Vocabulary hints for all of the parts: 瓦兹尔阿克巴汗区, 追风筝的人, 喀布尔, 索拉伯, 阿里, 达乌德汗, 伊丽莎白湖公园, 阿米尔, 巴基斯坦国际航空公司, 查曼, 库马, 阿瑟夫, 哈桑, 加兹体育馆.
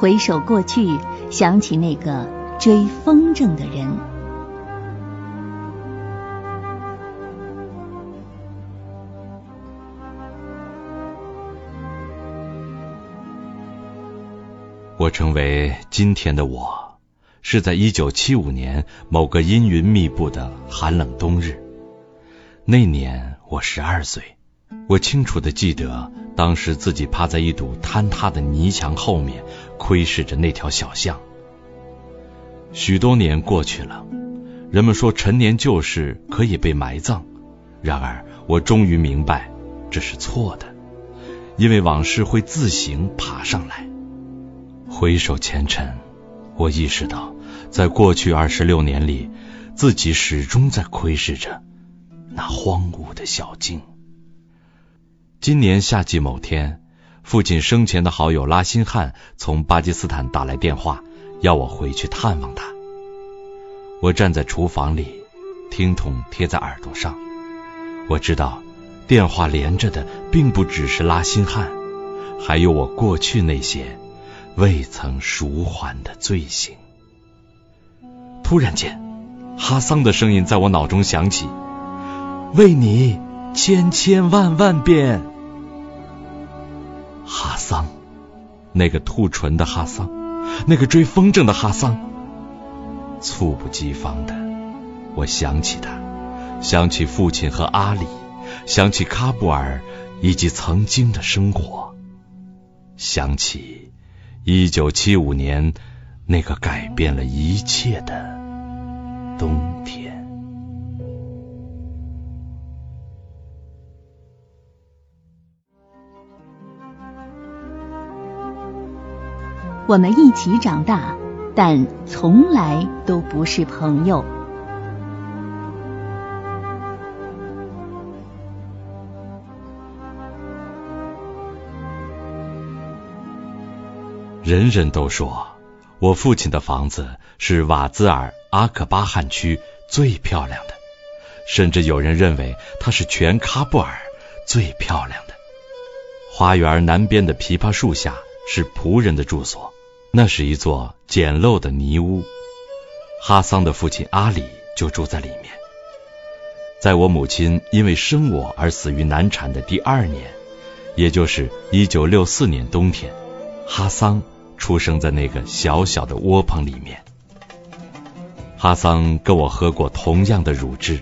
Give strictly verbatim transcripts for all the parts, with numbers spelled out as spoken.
回首过去，想起那个追风筝的人。我成为今天的我，是在一九七五年某个阴云密布的寒冷冬日。那年我十二岁，我清楚地记得，当时自己趴在一堵坍塌的泥墙后面，窥视着那条小巷。许多年过去了，人们说陈年旧事可以被埋葬，然而我终于明白这是错的，因为往事会自行爬上来。回首前尘，我意识到，在过去二十六年里，自己始终在窥视着那荒芜的小径。今年夏季某天，父亲生前的好友拉辛汉从巴基斯坦打来电话，要我回去探望他。我站在厨房里，听筒贴在耳朵上。我知道，电话连着的并不只是拉辛汉，还有我过去那些未曾赎还的罪行。突然间，哈桑的声音在我脑中响起：“为你千千万万遍。”哈桑，那个吐唇的哈桑，那个追风筝的哈桑。猝不及防的，我想起他，想起父亲和阿里，想起喀布尔以及曾经的生活，想起一九七五年那个改变了一切的冬天。我们一起长大，但从来都不是朋友。人人都说，我父亲的房子是瓦兹尔阿克巴汗区最漂亮的，甚至有人认为它是全喀布尔最漂亮的。花园南边的枇杷树下是仆人的住所，那是一座简陋的泥屋。哈桑的父亲阿里就住在里面。在我母亲因为生我而死于难产的第二年，也就是一九六四年冬天，哈桑出生在那个小小的窝棚里面。哈桑跟我喝过同样的乳汁，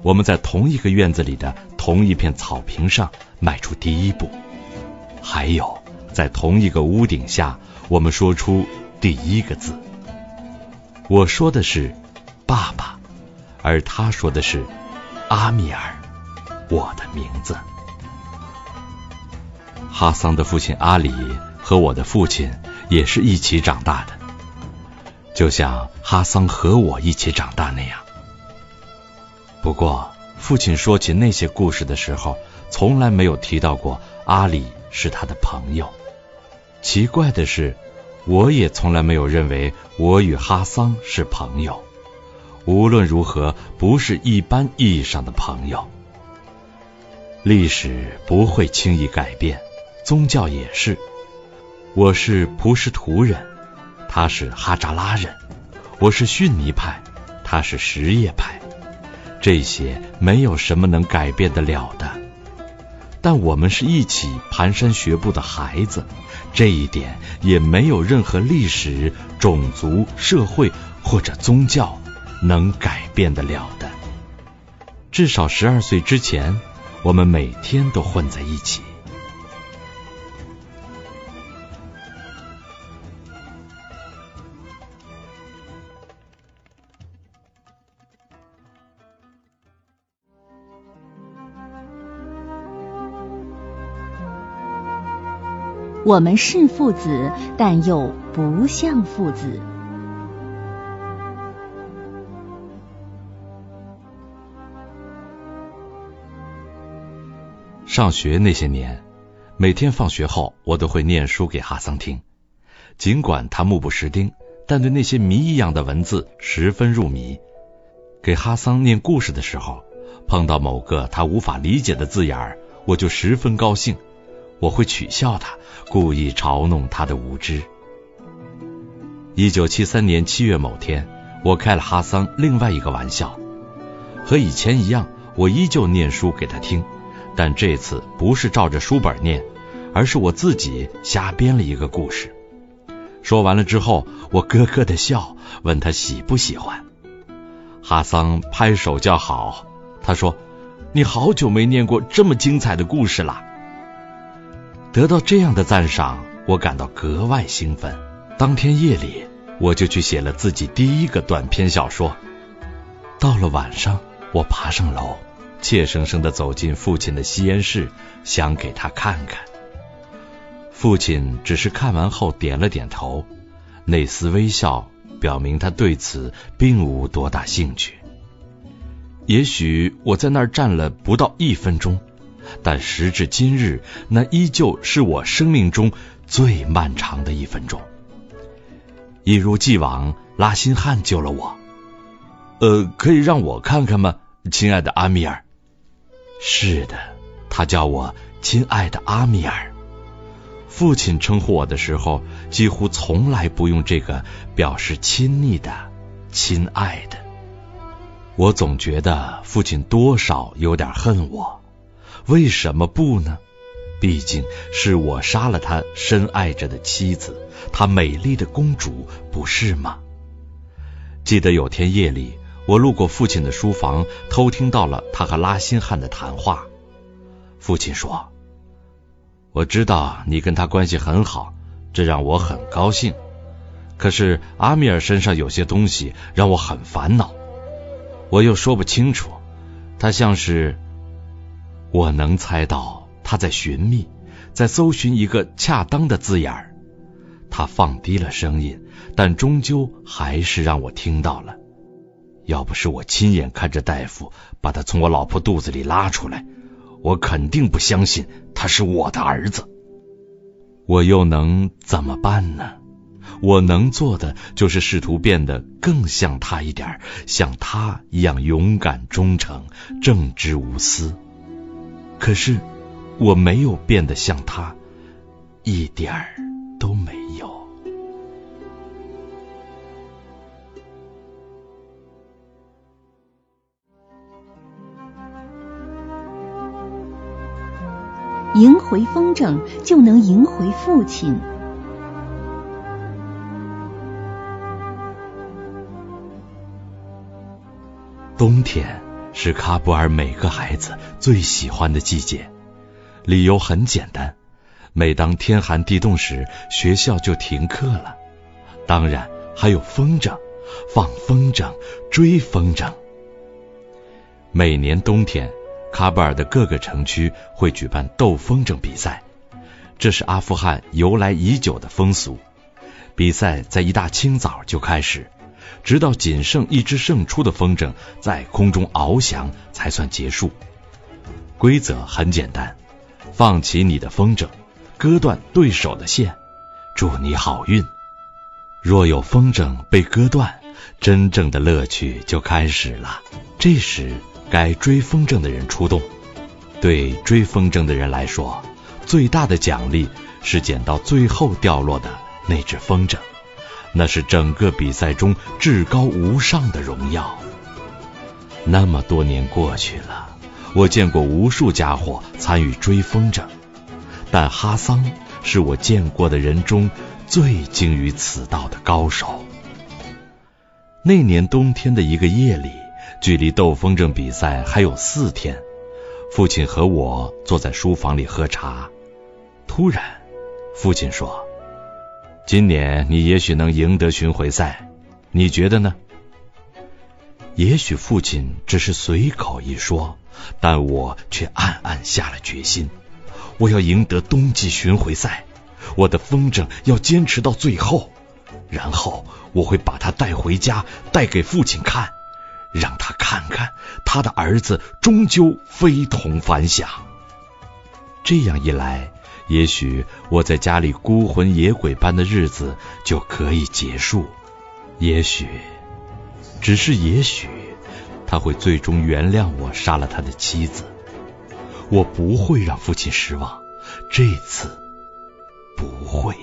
我们在同一个院子里的同一片草坪上迈出第一步，还有在同一个屋顶下，我们说出第一个字。我说的是爸爸，而他说的是阿米尔，我的名字。哈桑的父亲阿里和我的父亲也是一起长大的，就像哈桑和我一起长大那样。不过，父亲说起那些故事的时候，从来没有提到过阿里是他的朋友。奇怪的是，我也从来没有认为我与哈桑是朋友，无论如何不是一般意义上的朋友。历史不会轻易改变，宗教也是。我是普什图人，他是哈扎拉人；我是逊尼派，他是什叶派。这些没有什么能改变得了的，但我们是一起蹒跚学步的孩子，这一点也没有任何历史、种族、社会或者宗教能改变得了的。至少十二岁之前，我们每天都混在一起。我们是父子，但又不像父子。上学那些年，每天放学后，我都会念书给哈桑听。尽管他目不识丁，但对那些谜一样的文字十分入迷。给哈桑念故事的时候，碰到某个他无法理解的字眼儿，我就十分高兴。我会取笑他，故意嘲弄他的无知。一九七三年七月某天，我开了哈桑另外一个玩笑。和以前一样，我依旧念书给他听，但这次不是照着书本念，而是我自己瞎编了一个故事。说完了之后，我咯咯地笑，问他喜不喜欢。哈桑拍手叫好，他说：“你好久没念过这么精彩的故事了。”得到这样的赞赏，我感到格外兴奋。当天夜里，我就去写了自己第一个短篇小说。到了晚上，我爬上楼，怯生生地走进父亲的吸烟室，想给他看看。父亲只是看完后点了点头，那丝微笑表明他对此并无多大兴趣。也许我在那儿站了不到一分钟，但时至今日，那依旧是我生命中最漫长的一分钟。一如既往，拉辛汉救了我。呃，可以让我看看吗，亲爱的阿米尔？是的，他叫我亲爱的阿米尔。父亲称呼我的时候，几乎从来不用这个表示亲昵的亲爱的。我总觉得父亲多少有点恨我，为什么不呢？毕竟是我杀了他深爱着的妻子，他美丽的公主，不是吗？记得有天夜里，我路过父亲的书房，偷听到了他和拉辛汉的谈话。父亲说：“我知道你跟他关系很好，这让我很高兴。可是阿米尔身上有些东西让我很烦恼，我又说不清楚。他像是……我能猜到他在寻觅，在搜寻一个恰当的字眼儿。”他放低了声音，但终究还是让我听到了。要不是我亲眼看着大夫把他从我老婆肚子里拉出来，我肯定不相信他是我的儿子。我又能怎么办呢？我能做的就是试图变得更像他一点，像他一样勇敢、忠诚、正直、无私。可是我没有变得像他，一点儿都没有。赢回风筝，就能赢回父亲。冬天是喀布尔每个孩子最喜欢的季节，理由很简单。每当天寒地冻时，学校就停课了。当然还有风筝，放风筝，追风筝。每年冬天，喀布尔的各个城区会举办斗风筝比赛，这是阿富汗由来已久的风俗。比赛在一大清早就开始，直到仅剩一只胜出的风筝在空中翱翔才算结束。规则很简单，放起你的风筝，割断对手的线，祝你好运。若有风筝被割断，真正的乐趣就开始了。这时该追风筝的人出动。对追风筝的人来说，最大的奖励是捡到最后掉落的那只风筝，那是整个比赛中至高无上的荣耀。那么多年过去了，我见过无数家伙参与追风筝，但哈桑是我见过的人中最精于此道的高手。那年冬天的一个夜里，距离斗风筝比赛还有四天，父亲和我坐在书房里喝茶。突然，父亲说：“今年你也许能赢得巡回赛，你觉得呢？”也许父亲只是随口一说，但我却暗暗下了决心。我要赢得冬季巡回赛，我的风筝要坚持到最后，然后我会把它带回家，带给父亲看，让他看看他的儿子终究非同凡响。这样一来，也许我在家里孤魂野鬼般的日子就可以结束。也许，只是也许，他会最终原谅我杀了他的妻子。我不会让父亲失望，这次不会。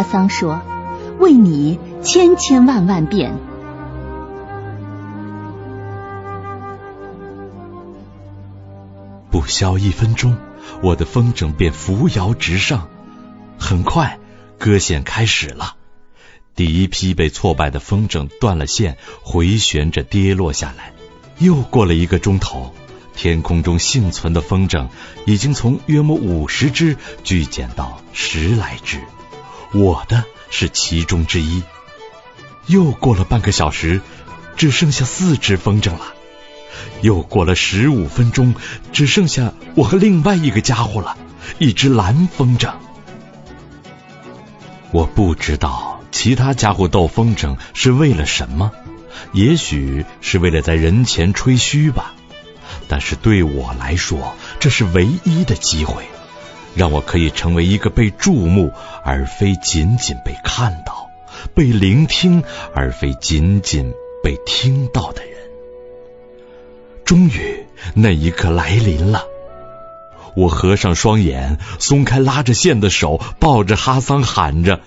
哈桑说：“为你千千万万遍。”不消一分钟，我的风筝便扶摇直上。很快，割线开始了。第一批被挫败的风筝断了线，回旋着跌落下来。又过了一个钟头，天空中幸存的风筝已经从约莫五十只巨减到十来只，我的是其中之一。又过了半个小时，只剩下四只风筝了。又过了十五分钟，只剩下我和另外一个家伙了，一只蓝风筝。我不知道其他家伙斗风筝是为了什么，也许是为了在人前吹嘘吧，但是对我来说，这是唯一的机会，让我可以成为一个被注目而非仅仅被看到，被聆听而非仅仅被听到的人。终于那一刻来临了，我合上双眼，松开拉着线的手，抱着哈桑喊着：“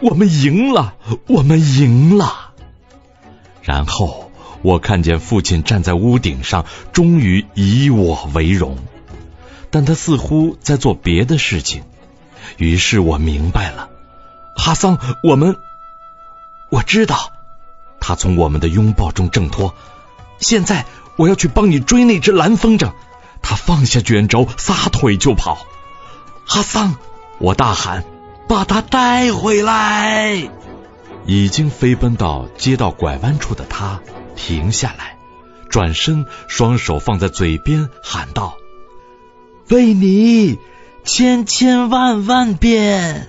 我们赢了，我们赢了！”然后我看见父亲站在屋顶上，终于以我为荣，但他似乎在做别的事情。于是我明白了，哈桑，我们，我知道。他从我们的拥抱中挣脱。现在我要去帮你追那只蓝风筝。他放下卷轴，撒腿就跑。哈桑，我大喊，把他带回来。已经飞奔到街道拐弯处的他停下来，转身，双手放在嘴边喊道：“为你千千万万遍。”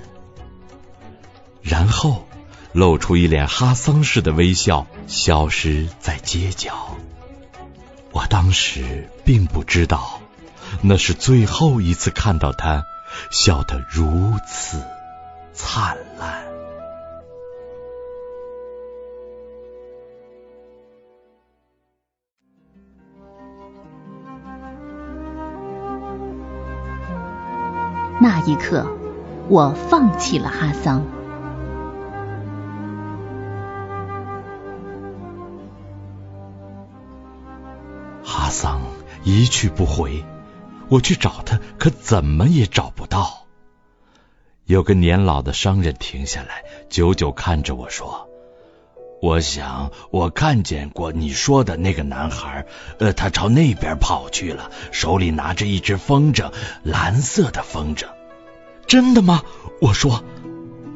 然后露出一脸哈桑式的微笑，消失在街角。我当时并不知道，那是最后一次看到他笑得如此灿烂。那一刻，我放弃了哈桑。哈桑一去不回，我去找他，可怎么也找不到。有个年老的商人停下来，久久看着我说：“我想我看见过你说的那个男孩，呃，他朝那边跑去了，手里拿着一只风筝，蓝色的风筝。”“真的吗？”我说，“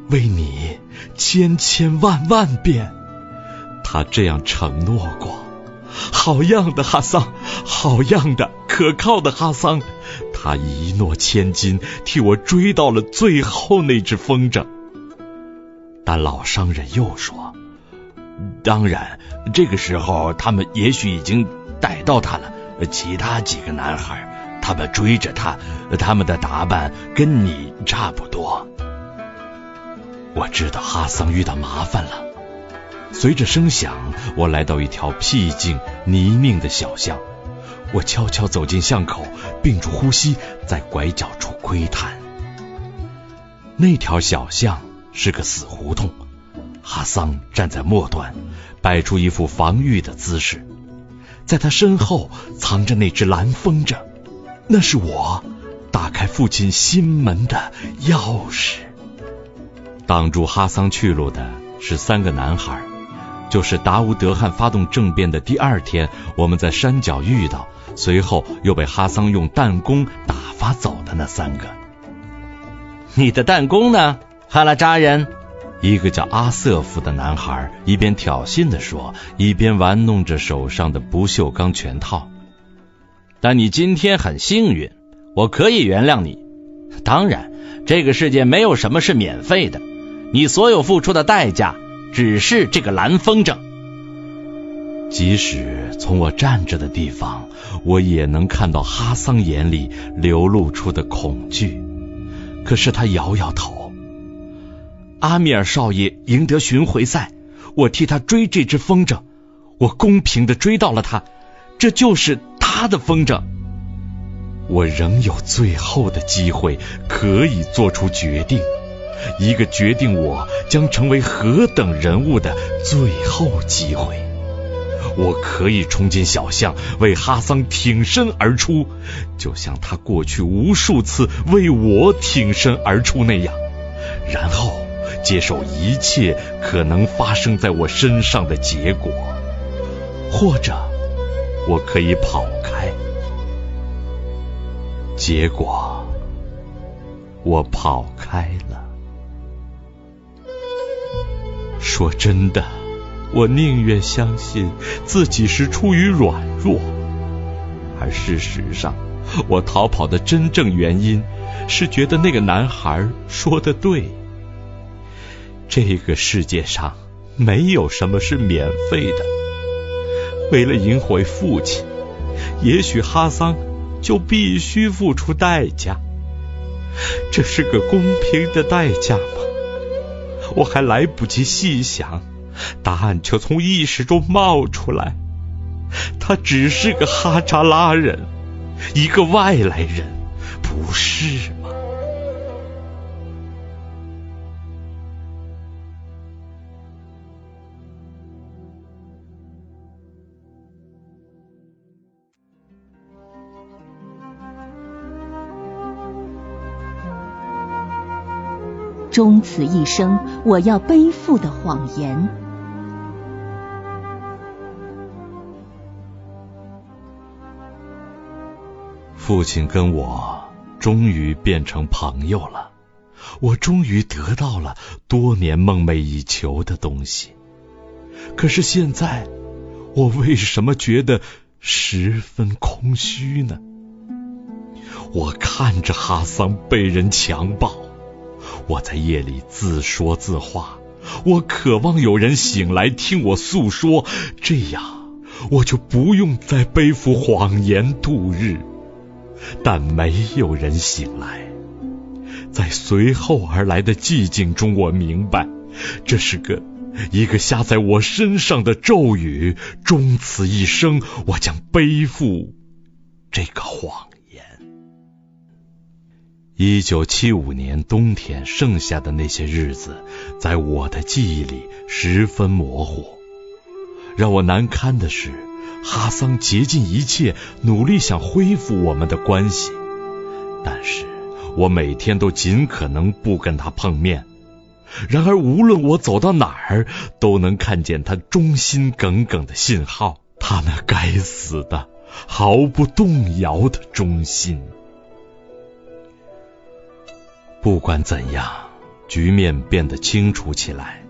为你千千万万遍。”他这样承诺过。好样的，哈桑，好样的，可靠的哈桑。他一诺千金，替我追到了最后那只风筝。但老商人又说：“当然，这个时候他们也许已经逮到他了。其他几个男孩，他们追着他，他们的打扮跟你差不多。”我知道哈桑遇到麻烦了。随着声响，我来到一条僻静泥泞的小巷。我悄悄走进巷口，屏住呼吸，在拐角处窥探。那条小巷是个死胡同。哈桑站在末端，摆出一副防御的姿势。在他身后藏着那只蓝风筝，那是我打开父亲心门的钥匙。挡住哈桑去路的是三个男孩，就是达乌德汗发动政变的第二天，我们在山脚遇到，随后又被哈桑用弹弓打发走的那三个。“你的弹弓呢，哈拉扎人？”一个叫阿瑟夫的男孩一边挑衅地说，一边玩弄着手上的不锈钢拳套。“但你今天很幸运，我可以原谅你。当然，这个世界没有什么是免费的，你所有付出的代价只是这个蓝风筝。”即使从我站着的地方，我也能看到哈桑眼里流露出的恐惧，可是他摇摇头。“阿米尔少爷赢得巡回赛，我替他追这只风筝，我公平地追到了他，这就是他的风筝。”我仍有最后的机会可以做出决定，一个决定我将成为何等人物的最后机会。我可以冲进小巷，为哈桑挺身而出，就像他过去无数次为我挺身而出那样，然后接受一切可能发生在我身上的结果。或者我可以跑开。结果我跑开了。说真的，我宁愿相信自己是出于软弱，而事实上我逃跑的真正原因是觉得那个男孩说得对，这个世界上没有什么是免费的。为了赢回父亲，也许哈桑就必须付出代价，这是个公平的代价吗？我还来不及细想，答案却从意识中冒出来，他只是个哈扎拉人，一个外来人，不是吗？终此一生，我要背负的谎言。父亲跟我终于变成朋友了，我终于得到了多年梦寐以求的东西。可是现在，我为什么觉得十分空虚呢？我看着哈桑被人强暴，我在夜里自说自话，我渴望有人醒来听我诉说，这样我就不用再背负谎言度日。但没有人醒来，在随后而来的寂静中，我明白这是个一个压在我身上的咒语。终此一生，我将背负这个谎。一九七五年冬天剩下的那些日子，在我的记忆里十分模糊。让我难堪的是，哈桑竭尽一切努力想恢复我们的关系，但是我每天都尽可能不跟他碰面。然而无论我走到哪儿，都能看见他忠心耿耿的信号，他那该死的毫不动摇的忠心。不管怎样，局面变得清楚起来，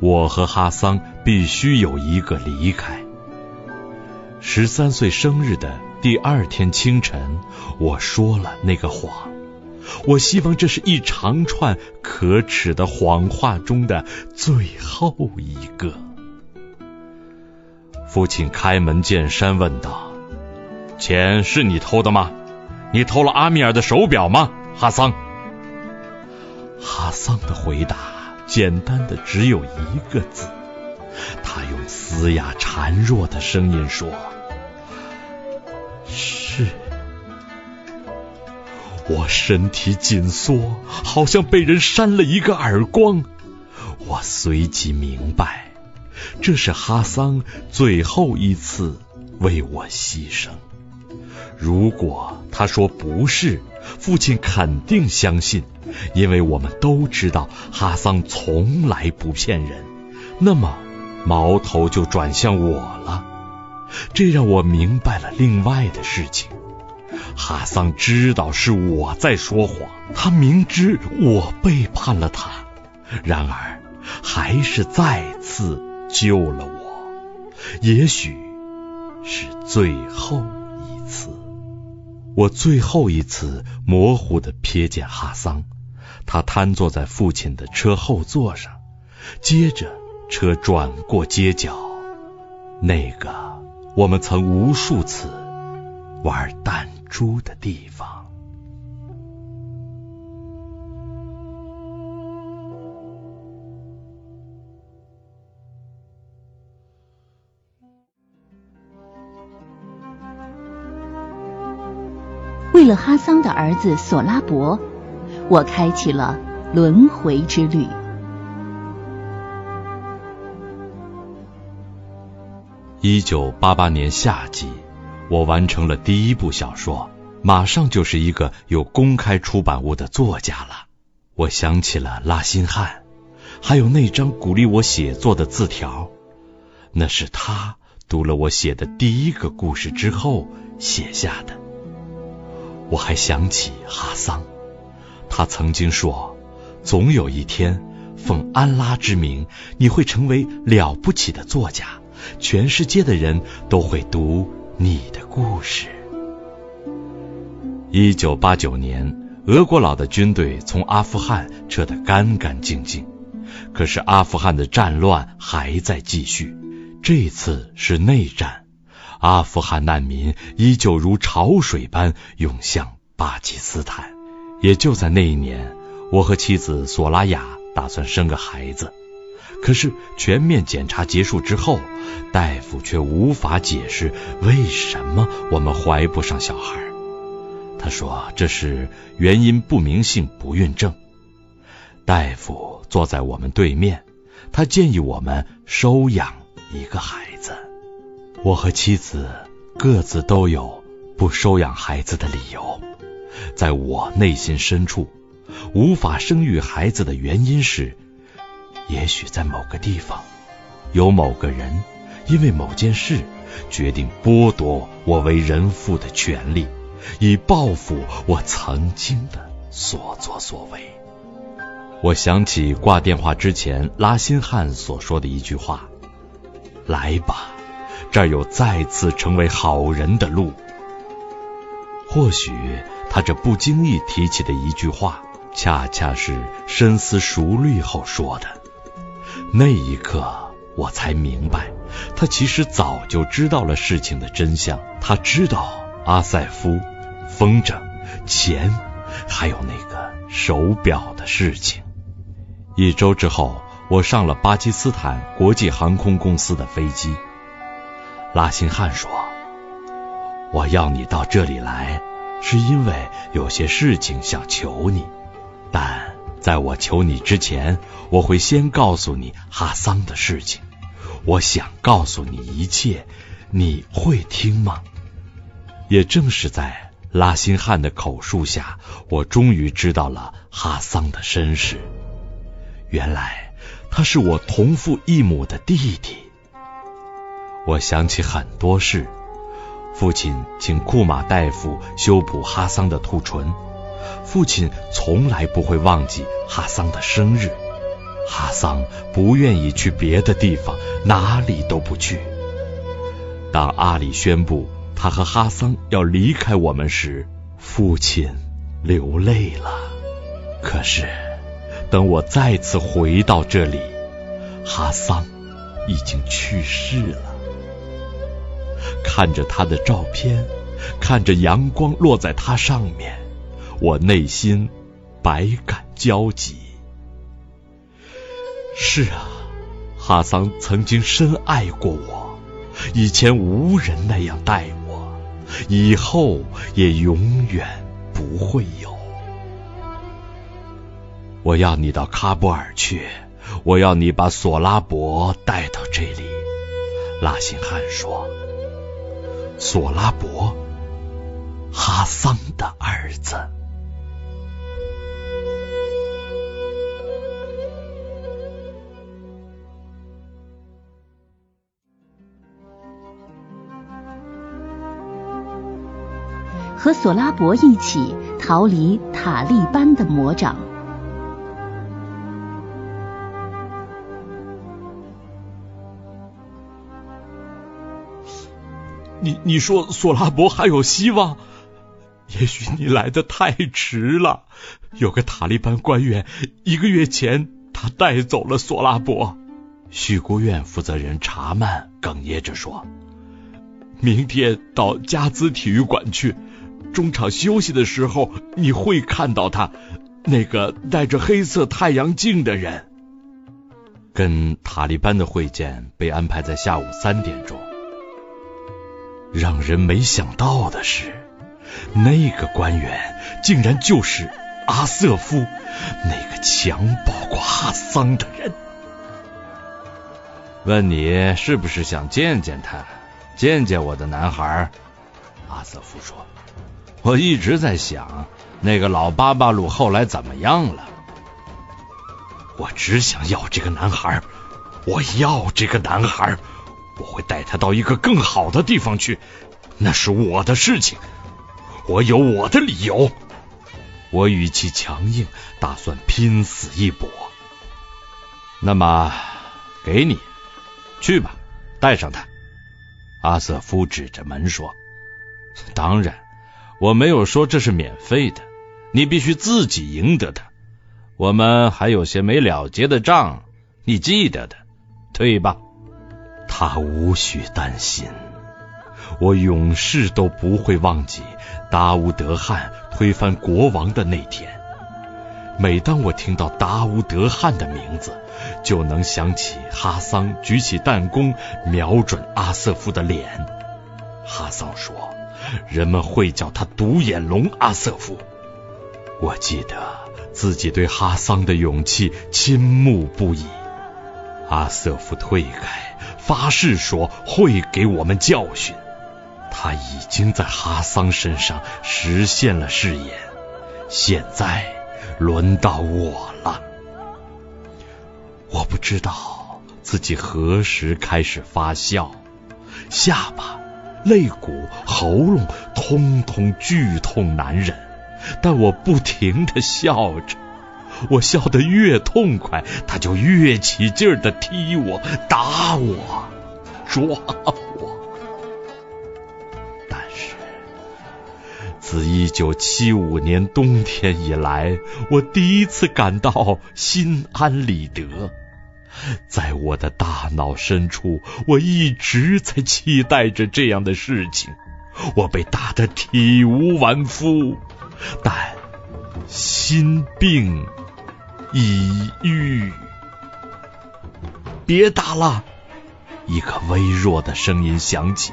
我和哈桑必须有一个离开。十三岁生日的第二天清晨，我说了那个谎。我希望这是一长串可耻的谎话中的最后一个。父亲开门见山问道：“钱是你偷的吗？你偷了阿米尔的手表吗，哈桑？”哈桑的回答简单的只有一个字，他用嘶哑孱弱的声音说：“是。”我身体紧缩，好像被人扇了一个耳光。我随即明白，这是哈桑最后一次为我牺牲。如果他说不是，父亲肯定相信，因为我们都知道哈桑从来不骗人，那么矛头就转向我了。这让我明白了另外的事情，哈桑知道是我在说谎，他明知我背叛了他，然而还是再次救了我，也许是最后一次。我最后一次模糊地瞥见哈桑，他瘫坐在父亲的车后座上，接着车转过街角，那个我们曾无数次玩弹珠的地方。为了哈桑的儿子索拉伯，我开启了轮回之旅。一九八八年夏季，我完成了第一部小说，马上就是一个有公开出版物的作家了。我想起了拉辛汉，还有那张鼓励我写作的字条，那是他读了我写的第一个故事之后写下的。我还想起哈桑，他曾经说，总有一天奉安拉之名，你会成为了不起的作家，全世界的人都会读你的故事。一九八九年，俄国佬的军队从阿富汗撤得干干净净，可是阿富汗的战乱还在继续，这次是内战，阿富汗难民依旧如潮水般涌向巴基斯坦。也就在那一年，我和妻子索拉雅打算生个孩子，可是全面检查结束之后，大夫却无法解释为什么我们怀不上小孩。他说这是原因不明性不孕症。大夫坐在我们对面，他建议我们收养一个孩子。我和妻子各自都有不收养孩子的理由，在我内心深处，无法生育孩子的原因是，也许在某个地方，有某个人因为某件事决定剥夺我为人父的权利，以报复我曾经的所作所为。我想起挂电话之前拉辛汉所说的一句话，来吧，这儿有再次成为好人的路。或许他这不经意提起的一句话，恰恰是深思熟虑后说的。那一刻我才明白，他其实早就知道了事情的真相。他知道阿塞夫、风筝、钱，还有那个手表的事情。一周之后，我上了巴基斯坦国际航空公司的飞机。拉辛汉说，我要你到这里来，是因为有些事情想求你，但在我求你之前，我会先告诉你哈桑的事情。我想告诉你一切，你会听吗？也正是在拉辛汉的口述下，我终于知道了哈桑的身世。原来他是我同父异母的弟弟。我想起很多事，父亲请库马大夫修补哈桑的兔唇，父亲从来不会忘记哈桑的生日，哈桑不愿意去别的地方，哪里都不去。当阿里宣布他和哈桑要离开我们时，父亲流泪了。可是等我再次回到这里，哈桑已经去世了。看着他的照片，看着阳光落在他上面，我内心百感交集。是啊，哈桑曾经深爱过我，以前无人那样待我，以后也永远不会有。我要你到喀布尔去，我要你把索拉伯带到这里。拉辛汉说，索拉伯，哈桑的儿子。和索拉伯一起逃离塔利班的魔掌。你你说索拉伯还有希望？也许你来得太迟了。有个塔利班官员一个月前他带走了索拉伯。叙孤院负责人查曼哽咽着说，明天到加兹体育馆去，中场休息的时候你会看到他，那个戴着黑色太阳镜的人。跟塔利班的会见被安排在下午三点钟。让人没想到的是，那个官员竟然就是阿瑟夫那个强暴过哈桑的人。问你是不是想见见他，见见我的男孩？阿瑟夫说，我一直在想那个老巴巴鲁后来怎么样了。我只想要这个男孩，我要这个男孩，我会带他到一个更好的地方去，那是我的事情，我有我的理由。我语气强硬，打算拼死一搏。那么给你，去吧，带上他。阿瑟夫指着门说，当然我没有说这是免费的，你必须自己赢得他，我们还有些没了结的账，你记得的，对吧？他无需担心，我永世都不会忘记达乌德汗推翻国王的那天。每当我听到达乌德汗的名字，就能想起哈桑举起弹弓瞄准阿瑟夫的脸。哈桑说，人们会叫他独眼龙阿瑟夫。我记得自己对哈桑的勇气倾慕不已。阿瑟夫退开，发誓说会给我们教训。他已经在哈桑身上实现了誓言，现在轮到我了。我不知道自己何时开始发笑，下巴、肋骨、喉咙通通剧痛难忍，但我不停地笑着。我笑得越痛快，他就越起劲儿地踢我、打我、抓我。但是自一九七五年冬天以来，我第一次感到心安理得。在我的大脑深处，我一直在期待着这样的事情。我被打得体无完肤，但心病已愈。别打了！一个微弱的声音响起。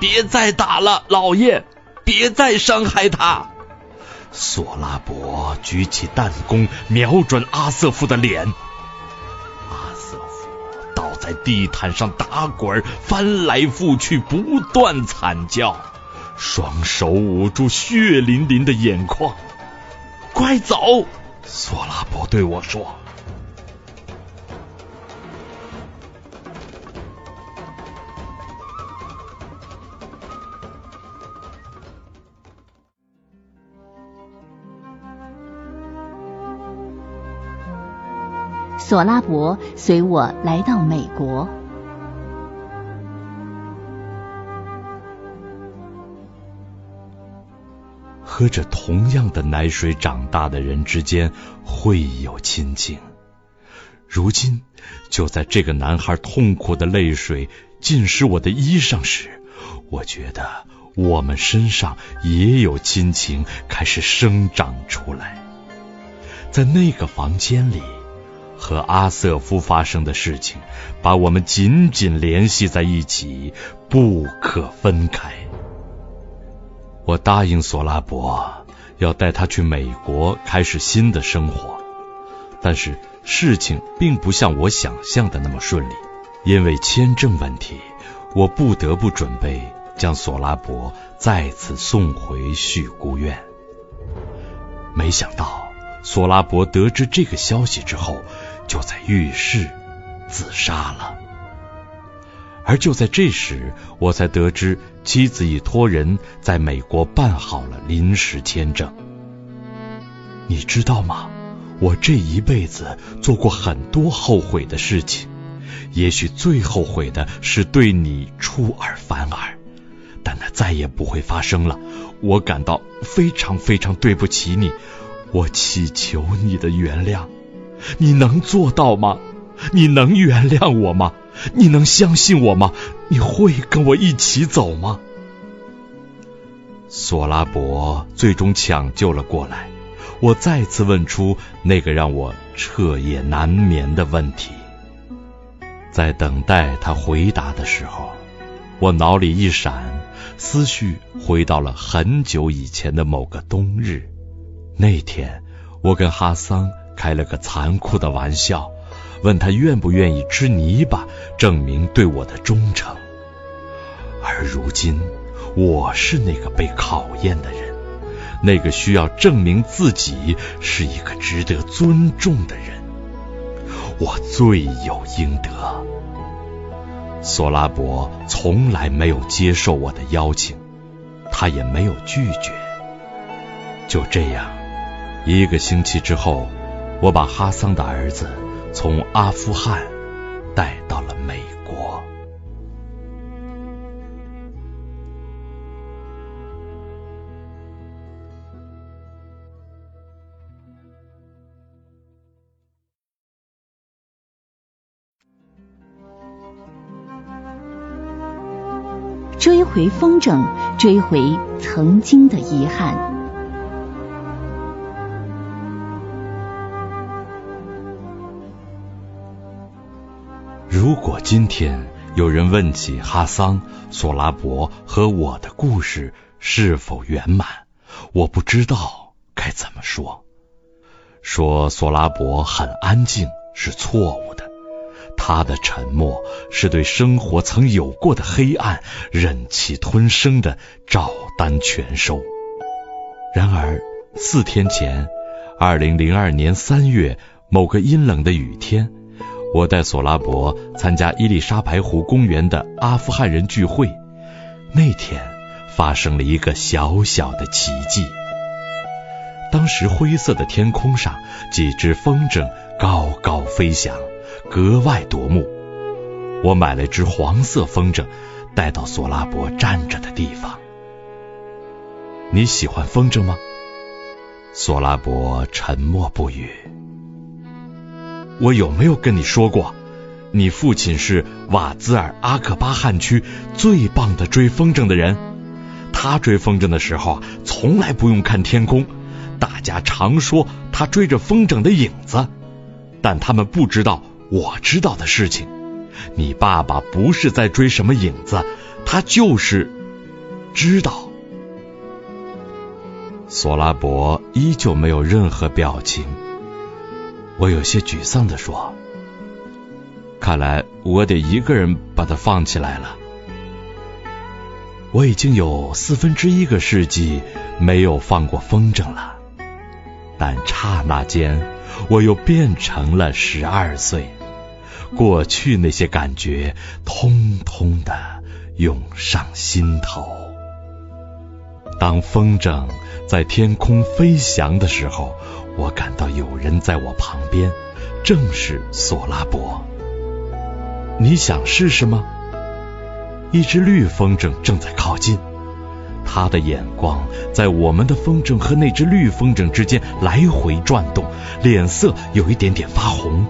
别再打了，老爷！别再伤害他！索拉伯举起弹弓，瞄准阿瑟夫的脸。阿瑟夫倒在地毯上打滚，翻来覆去，不断惨叫，双手捂住血淋淋的眼眶。快走！索拉伯对我说。索拉伯随我来到美国。喝着同样的奶水长大的人之间会有亲情。如今就在这个男孩痛苦的泪水浸湿我的衣裳时，我觉得我们身上也有亲情开始生长出来。在那个房间里，和阿瑟夫发生的事情把我们紧紧联系在一起，不可分开。我答应索拉伯要带他去美国开始新的生活，但是事情并不像我想象的那么顺利。因为签证问题，我不得不准备将索拉伯再次送回叙孤院。没想到索拉伯得知这个消息之后，就在浴室自杀了。而就在这时，我才得知妻子已托人在美国办好了临时签证。你知道吗？我这一辈子做过很多后悔的事情，也许最后悔的是对你出尔反尔，但那再也不会发生了。我感到非常非常对不起你，我祈求你的原谅。你能做到吗？你能原谅我吗？你能相信我吗？你会跟我一起走吗？索拉伯最终抢救了过来。我再次问出那个让我彻夜难眠的问题。在等待他回答的时候，我脑里一闪，思绪回到了很久以前的某个冬日。那天我跟哈桑开了个残酷的玩笑，问他愿不愿意吃泥巴证明对我的忠诚。而如今我是那个被考验的人，那个需要证明自己是一个值得尊重的人，我罪有应得。索拉伯从来没有接受我的邀请，他也没有拒绝。就这样，一个星期之后，我把哈桑的儿子从阿富汗带到了美国。追回风筝，追回曾经的遗憾。如果今天有人问起哈桑、索拉伯和我的故事是否圆满，我不知道该怎么说。说索拉伯很安静是错误的，他的沉默是对生活曾有过的黑暗忍气吞声的照单全收。然而四天前二零零二年三月某个阴冷的雨天，我带索拉伯参加伊丽莎白湖公园的阿富汗人聚会。那天发生了一个小小的奇迹。当时灰色的天空上，几只风筝高高飞翔，格外夺目。我买了只黄色风筝带到索拉伯站着的地方。你喜欢风筝吗？索拉伯沉默不语。我有没有跟你说过，你父亲是瓦兹尔阿克巴汗区最棒的追风筝的人？他追风筝的时候从来不用看天空，大家常说他追着风筝的影子，但他们不知道我知道的事情。你爸爸不是在追什么影子，他就是知道。索拉伯依旧没有任何表情。我有些沮丧地说，看来我得一个人把它放起来了。我已经有四分之一个世纪没有放过风筝了，但刹那间我又变成了十二岁，过去那些感觉通通的涌上心头。当风筝在天空飞翔的时候，我感到有人在我旁边，正是索拉伯。你想试试吗？一只绿风筝正在靠近，他的眼光在我们的风筝和那只绿风筝之间来回转动，脸色有一点点发红，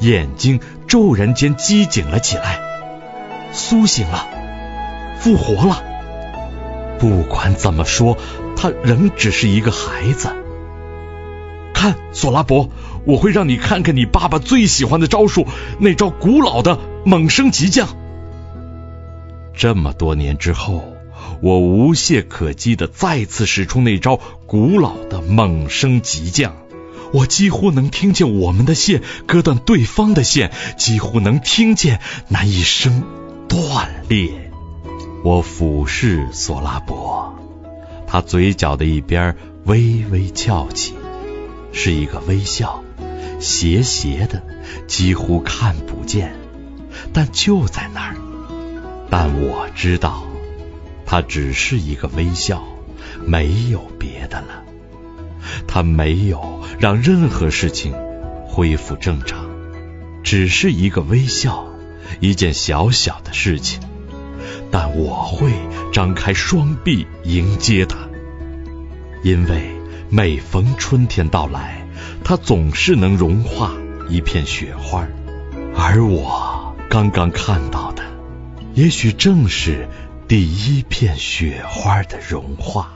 眼睛骤然间机警了起来，苏醒了，复活了。不管怎么说，他仍只是一个孩子。看，索拉伯，我会让你看看你爸爸最喜欢的招数，那招古老的猛升急降。这么多年之后，我无懈可击地再次使出那招古老的猛升急降。我几乎能听见我们的线割断对方的线，几乎能听见那一声断裂。我俯视索拉伯，他嘴角的一边微微翘起，是一个微笑，斜斜的，几乎看不见，但就在那儿。但我知道他只是一个微笑，没有别的了。他没有让任何事情恢复正常，只是一个微笑，一件小小的事情，但我会张开双臂迎接他。因为每逢春天到来，它总是能融化一片雪花，而我刚刚看到的，也许正是第一片雪花的融化。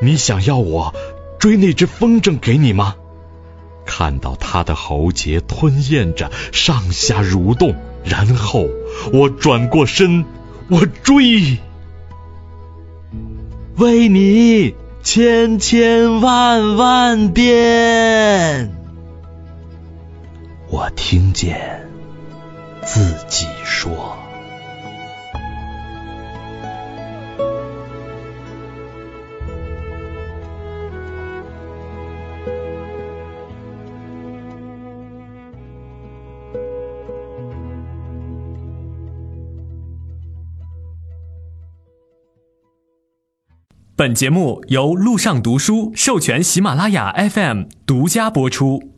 你想要我追那只风筝给你吗？看到它的喉结吞咽着，上下蠕动，然后我转过身，我追。维尼，千千万万遍，我听见自己说。本节目由路上读书授权喜马拉雅 F M 独家播出。